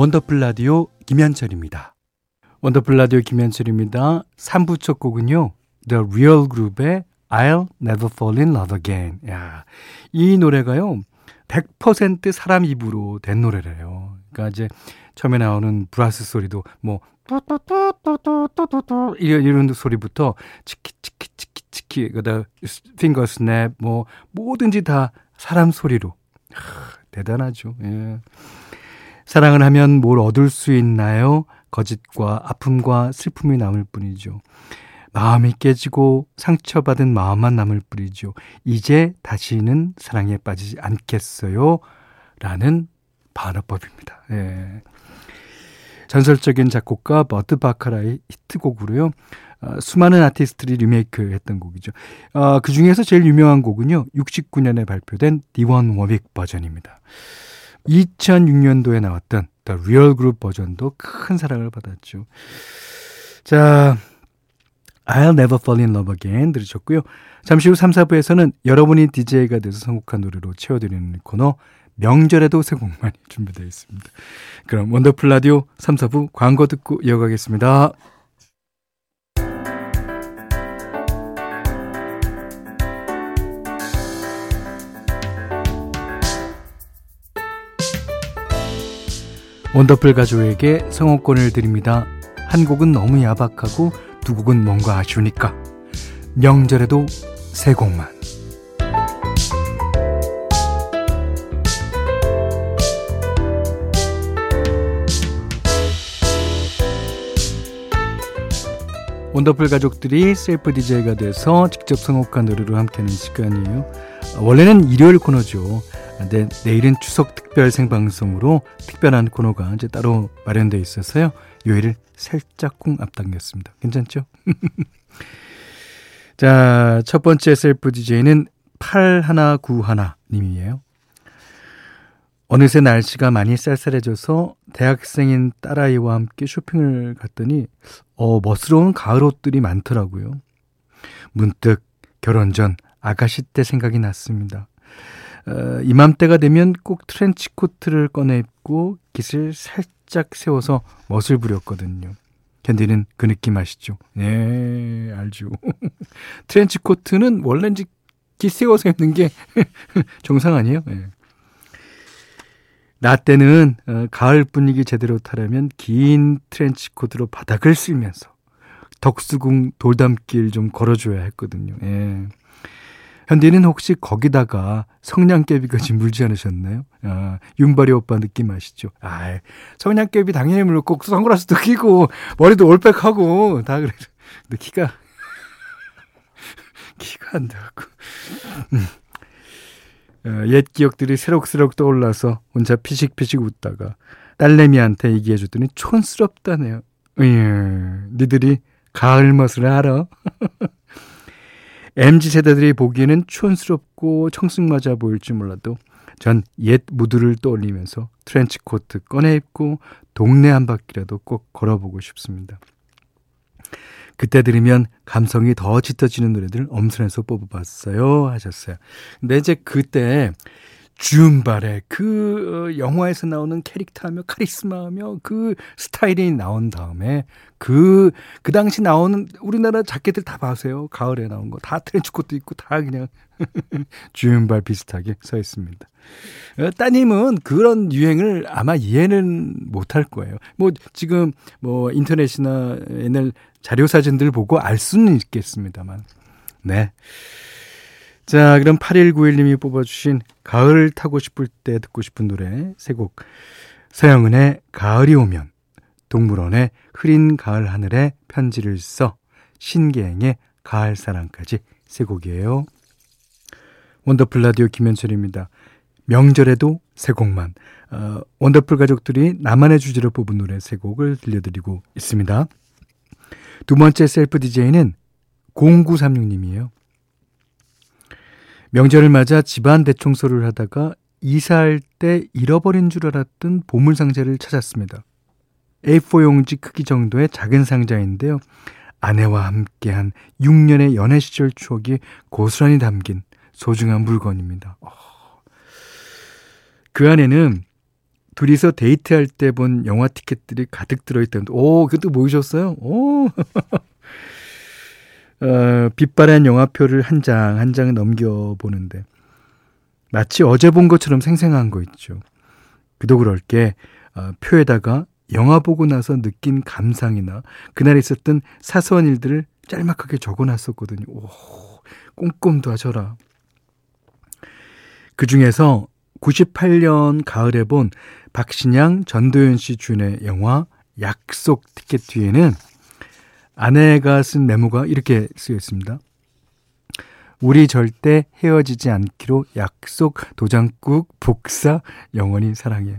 원더풀라디오 김현철입니다. 원더풀라디오 김현철입니다. 3부 첫 곡은요, The Real Group의 I'll Never Fall in Love Again. 야, 이 노래가요 100% 사람 입으로 된 노래래요. 그러니까 이제 처음에 나오는 브라스 소리도 뭐 뚜뚜뚜뚜뚜뚜뚜 이런 소리부터 치키치키치키치키 그다음 핑거 스냅 뭐 뭐든지 다 사람 소리로. 대단하죠. 예. 사랑을 하면 뭘 얻을 수 있나요? 거짓과 아픔과 슬픔이 남을 뿐이죠. 마음이 깨지고 상처받은 마음만 남을 뿐이죠. 이제 다시는 사랑에 빠지지 않겠어요? 라는 반어법입니다. 예. 전설적인 작곡가 버드 바카라의 히트곡으로요. 수많은 아티스트들이 리메이크했던 곡이죠. 그 중에서 제일 유명한 곡은요, 69년에 발표된 디원 워윅 버전입니다. 2006년도에 나왔던 The Real Group 버전도 큰 사랑을 받았죠. 자, I'll Never Fall in Love Again 들으셨고요. 잠시 후 3, 4부에서는 여러분이 DJ가 돼서 선곡한 노래로 채워드리는 코너 명절에도 세곡만이 준비되어 있습니다. 그럼 원더풀 라디오 3, 4부 광고 듣고 이어가겠습니다. 원더풀 가족에게 성원권을 드립니다. 한 곡은 너무 야박하고 두 곡은 뭔가 아쉬우니까 명절에도 세 곡만. 원더풀 가족들이 셀프 DJ가 돼서 직접 선곡한 노래로 함께하는 시간이에요. 원래는 일요일 코너죠. 근데 내일은 추석 특별 생방송으로 특별한 코너가 이제 따로 마련되어 있어서요. 요일을 살짝쿵 앞당겼습니다. 괜찮죠? 자, 첫 번째 셀프 DJ는 8191님이에요. 어느새 날씨가 많이 쌀쌀해져서 대학생인 딸아이와 함께 쇼핑을 갔더니 멋스러운 가을 옷들이 많더라고요. 문득 결혼 전 아가씨 때 생각이 났습니다. 이맘때가 되면 꼭 트렌치코트를 꺼내 입고 깃을 살짝 세워서 멋을 부렸거든요. 견디는 그 느낌 아시죠? 예, 알죠. 트렌치코트는 원래 이제 깃 세워서 입는 게 정상 아니에요? 예. 나 때는 가을 분위기 제대로 타려면 긴 트렌치코트로 바닥을 쓸면서 덕수궁 돌담길 좀 걸어줘야 했거든요. 예. 현디는 혹시 거기다가 성냥개비까지 물지 않으셨나요? 아, 윤발이 오빠 느낌 아시죠? 아, 성냥개비 당연히 물고 선글라스도 끼고 머리도 올백하고 다 그래. 근데 키가 안 돼갖고. 옛 기억들이 새록새록 떠올라서 혼자 피식피식 웃다가 딸내미한테 얘기해줬더니 촌스럽다네요. 니들이 가을 멋을 알아? MZ세대들이 보기에는 촌스럽고 청승맞아 보일지 몰라도 전 옛 무드를 떠올리면서 트렌치코트 꺼내 입고 동네 한 바퀴라도 꼭 걸어보고 싶습니다. 그때 들으면 감성이 더 짙어지는 노래들 엄선해서 뽑아봤어요 하셨어요. 근데 이제 그때 주은발의 그 영화에서 나오는 캐릭터하며 카리스마하며 그 스타일이 나온 다음에 그 당시 나오는 우리나라 자켓들 다 봐세요. 가을에 나온 거 다 트렌치코트 입고 다 그냥 주은발 비슷하게 서 있습니다. 따님은 그런 유행을 아마 이해는 못할 거예요. 뭐 지금 뭐 인터넷이나 옛날 자료 사진들 보고 알 수는 있겠습니다만. 네. 자, 그럼 8191님이 뽑아주신 가을 타고 싶을 때 듣고 싶은 노래 세 곡. 서영은의 가을이 오면, 동물원의 흐린 가을 하늘에 편지를 써, 신계행의 가을 사랑까지 세 곡이에요. 원더풀 라디오 김현철입니다. 명절에도 세 곡만. 원더풀 가족들이 나만의 주제로 뽑은 노래 세 곡을 들려드리고 있습니다. 두 번째 셀프 DJ는 0936님이에요. 명절을 맞아 집안 대청소를 하다가 이사할 때 잃어버린 줄 알았던 보물 상자를 찾았습니다. A4 용지 크기 정도의 작은 상자인데요. 아내와 함께한 6년의 연애 시절 추억이 고스란히 담긴 소중한 물건입니다. 그 안에는 둘이서 데이트할 때 본 영화 티켓들이 가득 들어있다는데, 오, 그것도 모이셨어요? 오. 빛바랜 영화표를 한 장, 한 장 넘겨보는데, 마치 어제 본 것처럼 생생한 거 있죠. 그도 그럴 게, 표에다가 영화 보고 나서 느낀 감상이나, 그날 있었던 사소한 일들을 짤막하게 적어놨었거든요. 오, 꼼꼼도 하셔라. 그 중에서 98년 가을에 본 박신양, 전도연 씨 주연의 영화 약속 티켓 뒤에는 아내가 쓴 메모가 이렇게 쓰여 있습니다. 우리 절대 헤어지지 않기로 약속, 도장국, 복사, 영원히 사랑해.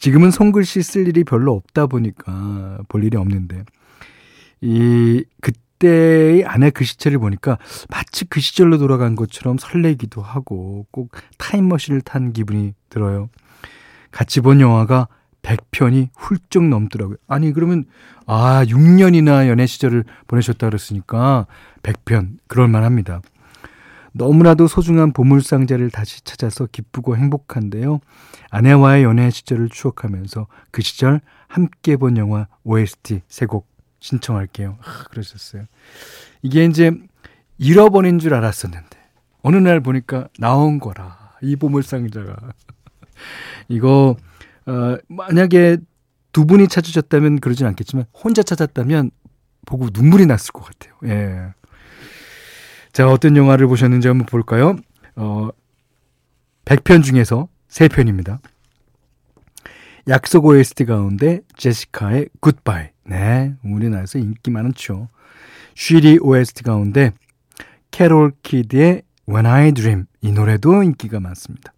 지금은 손글씨 쓸 일이 별로 없다 보니까 볼 일이 없는데, 그때의 아내 글씨체를 보니까 마치 그 시절로 돌아간 것처럼 설레기도 하고 꼭 타임머신을 탄 기분이 들어요. 같이 본 영화가 100편이 훌쩍 넘더라고요. 아니 그러면 6년이나 연애 시절을 보내셨다 그랬으니까 100편 그럴만합니다. 너무나도 소중한 보물상자를 다시 찾아서 기쁘고 행복한데요. 아내와의 연애 시절을 추억하면서 그 시절 함께 본 영화 OST 3곡 신청할게요. 그러셨어요. 이게 이제 잃어버린 줄 알았었는데 어느 날 보니까 나온 거라, 이 보물상자가. 이거 만약에 두 분이 찾으셨다면 그러진 않겠지만 혼자 찾았다면 보고 눈물이 났을 것 같아요. 예. 자, 어떤 영화를 보셨는지 한번 볼까요? 100편 중에서 3편입니다. 약속 OST 가운데 제시카의 굿바이. 네, 우리나라에서 인기 많았죠. 쉬리 OST 가운데 캐롤 키드의 When I Dream, 이 노래도 인기가 많습니다.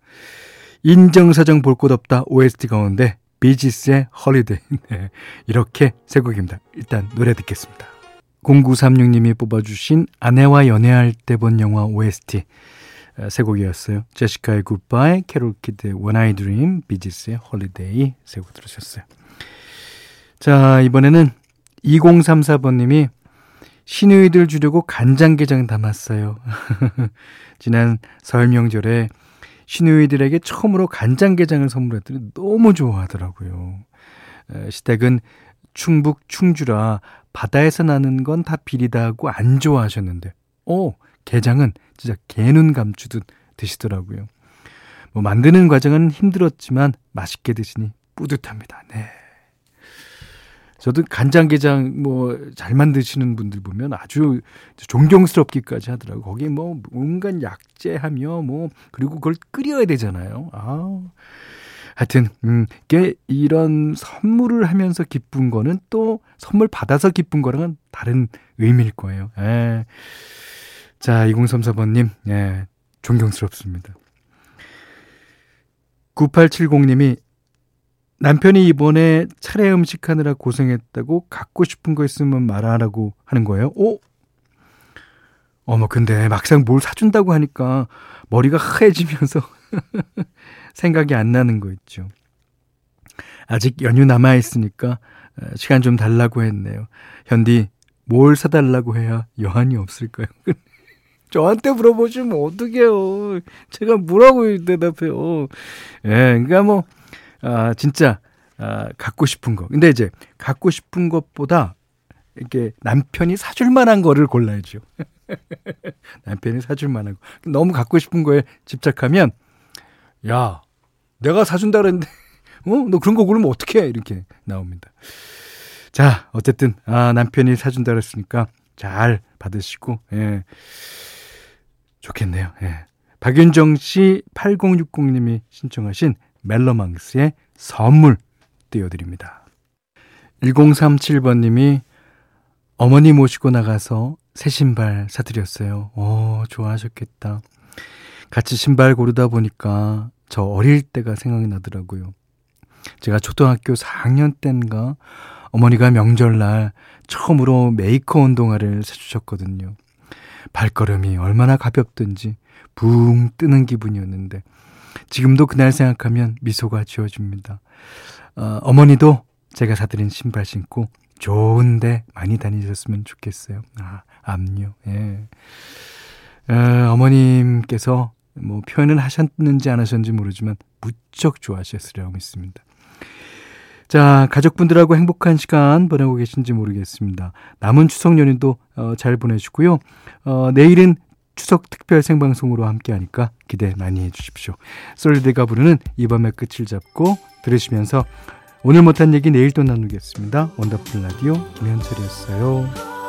인정사정 볼 곳 없다 OST 가운데 비지스의 홀리데이. 네, 이렇게 세 곡입니다. 일단 노래 듣겠습니다. 0936님이 뽑아주신 아내와 연애할 때 본 영화 OST 세 곡이었어요. 제시카의 굿바이, 캐롤 키드의 When I Dream, 비지스의 홀리데이 세 곡 들으셨어요. 자, 이번에는 2034번님이 시누이들 주려고 간장게장 담았어요. 지난 설 명절에 시누이들에게 처음으로 간장게장을 선물했더니 너무 좋아하더라고요. 시댁은 충북 충주라 바다에서 나는 건 다 비리다 하고 안 좋아하셨는데 게장은 진짜 개눈 감추듯 드시더라고요. 만드는 과정은 힘들었지만 맛있게 드시니 뿌듯합니다. 네. 저도 간장게장 잘 만드시는 분들 보면 아주 존경스럽기까지 하더라고요. 거기에 온갖 약재하며 그리고 그걸 끓여야 되잖아요. 하여튼 이런 선물을 하면서 기쁜 거는 또 선물 받아서 기쁜 거랑은 다른 의미일 거예요. 예. 자, 2034번님, 예, 존경스럽습니다. 9870님이 남편이 이번에 차례 음식하느라 고생했다고 갖고 싶은 거 있으면 말하라고 하는 거예요. 근데 막상 뭘 사준다고 하니까 머리가 하얘지면서 생각이 안 나는 거 있죠. 아직 연휴 남아있으니까 시간 좀 달라고 했네요. 현디, 뭘 사달라고 해야 여한이 없을까요? 저한테 물어보시면 어떡해요. 제가 뭐라고 대답해요. 예, 그러니까 진짜, 갖고 싶은 거. 근데 이제, 갖고 싶은 것보다, 이렇게 남편이 사줄 만한 거를 골라야죠. 남편이 사줄 만한 거. 너무 갖고 싶은 거에 집착하면, 야, 내가 사준다 그랬는데, 너 그런 거 고르면 어떡해? 이렇게 나옵니다. 자, 어쨌든, 남편이 사준다 그랬으니까 잘 받으시고, 예. 좋겠네요. 예. 박윤정 씨 8060님이 신청하신 멜로망스의 선물 띄워드립니다. 1037번님이 어머니 모시고 나가서 새 신발 사드렸어요. 좋아하셨겠다. 같이 신발 고르다 보니까 저 어릴 때가 생각이 나더라고요. 제가 초등학교 4학년 때인가 어머니가 명절날 처음으로 메이커 운동화를 사주셨거든요. 발걸음이 얼마나 가볍든지 붕 뜨는 기분이었는데 지금도 그날 생각하면 미소가 지어집니다. 어머니도 제가 사드린 신발 신고 좋은데 많이 다니셨으면 좋겠어요. 압류. 예. 어머님께서 뭐 표현은 하셨는지 안 하셨는지 모르지만 무척 좋아하셨으리라고 믿습니다. 자, 가족분들하고 행복한 시간 보내고 계신지 모르겠습니다. 남은 추석 연휴도 잘 보내시고요. 내일은 추석 특별 생방송으로 함께하니까 기대 많이 해주십시오. 솔리드가 부르는 이 밤의 끝을 잡고 들으시면서 오늘 못한 얘기 내일 또 나누겠습니다. 원더풀 라디오 김현철이었어요.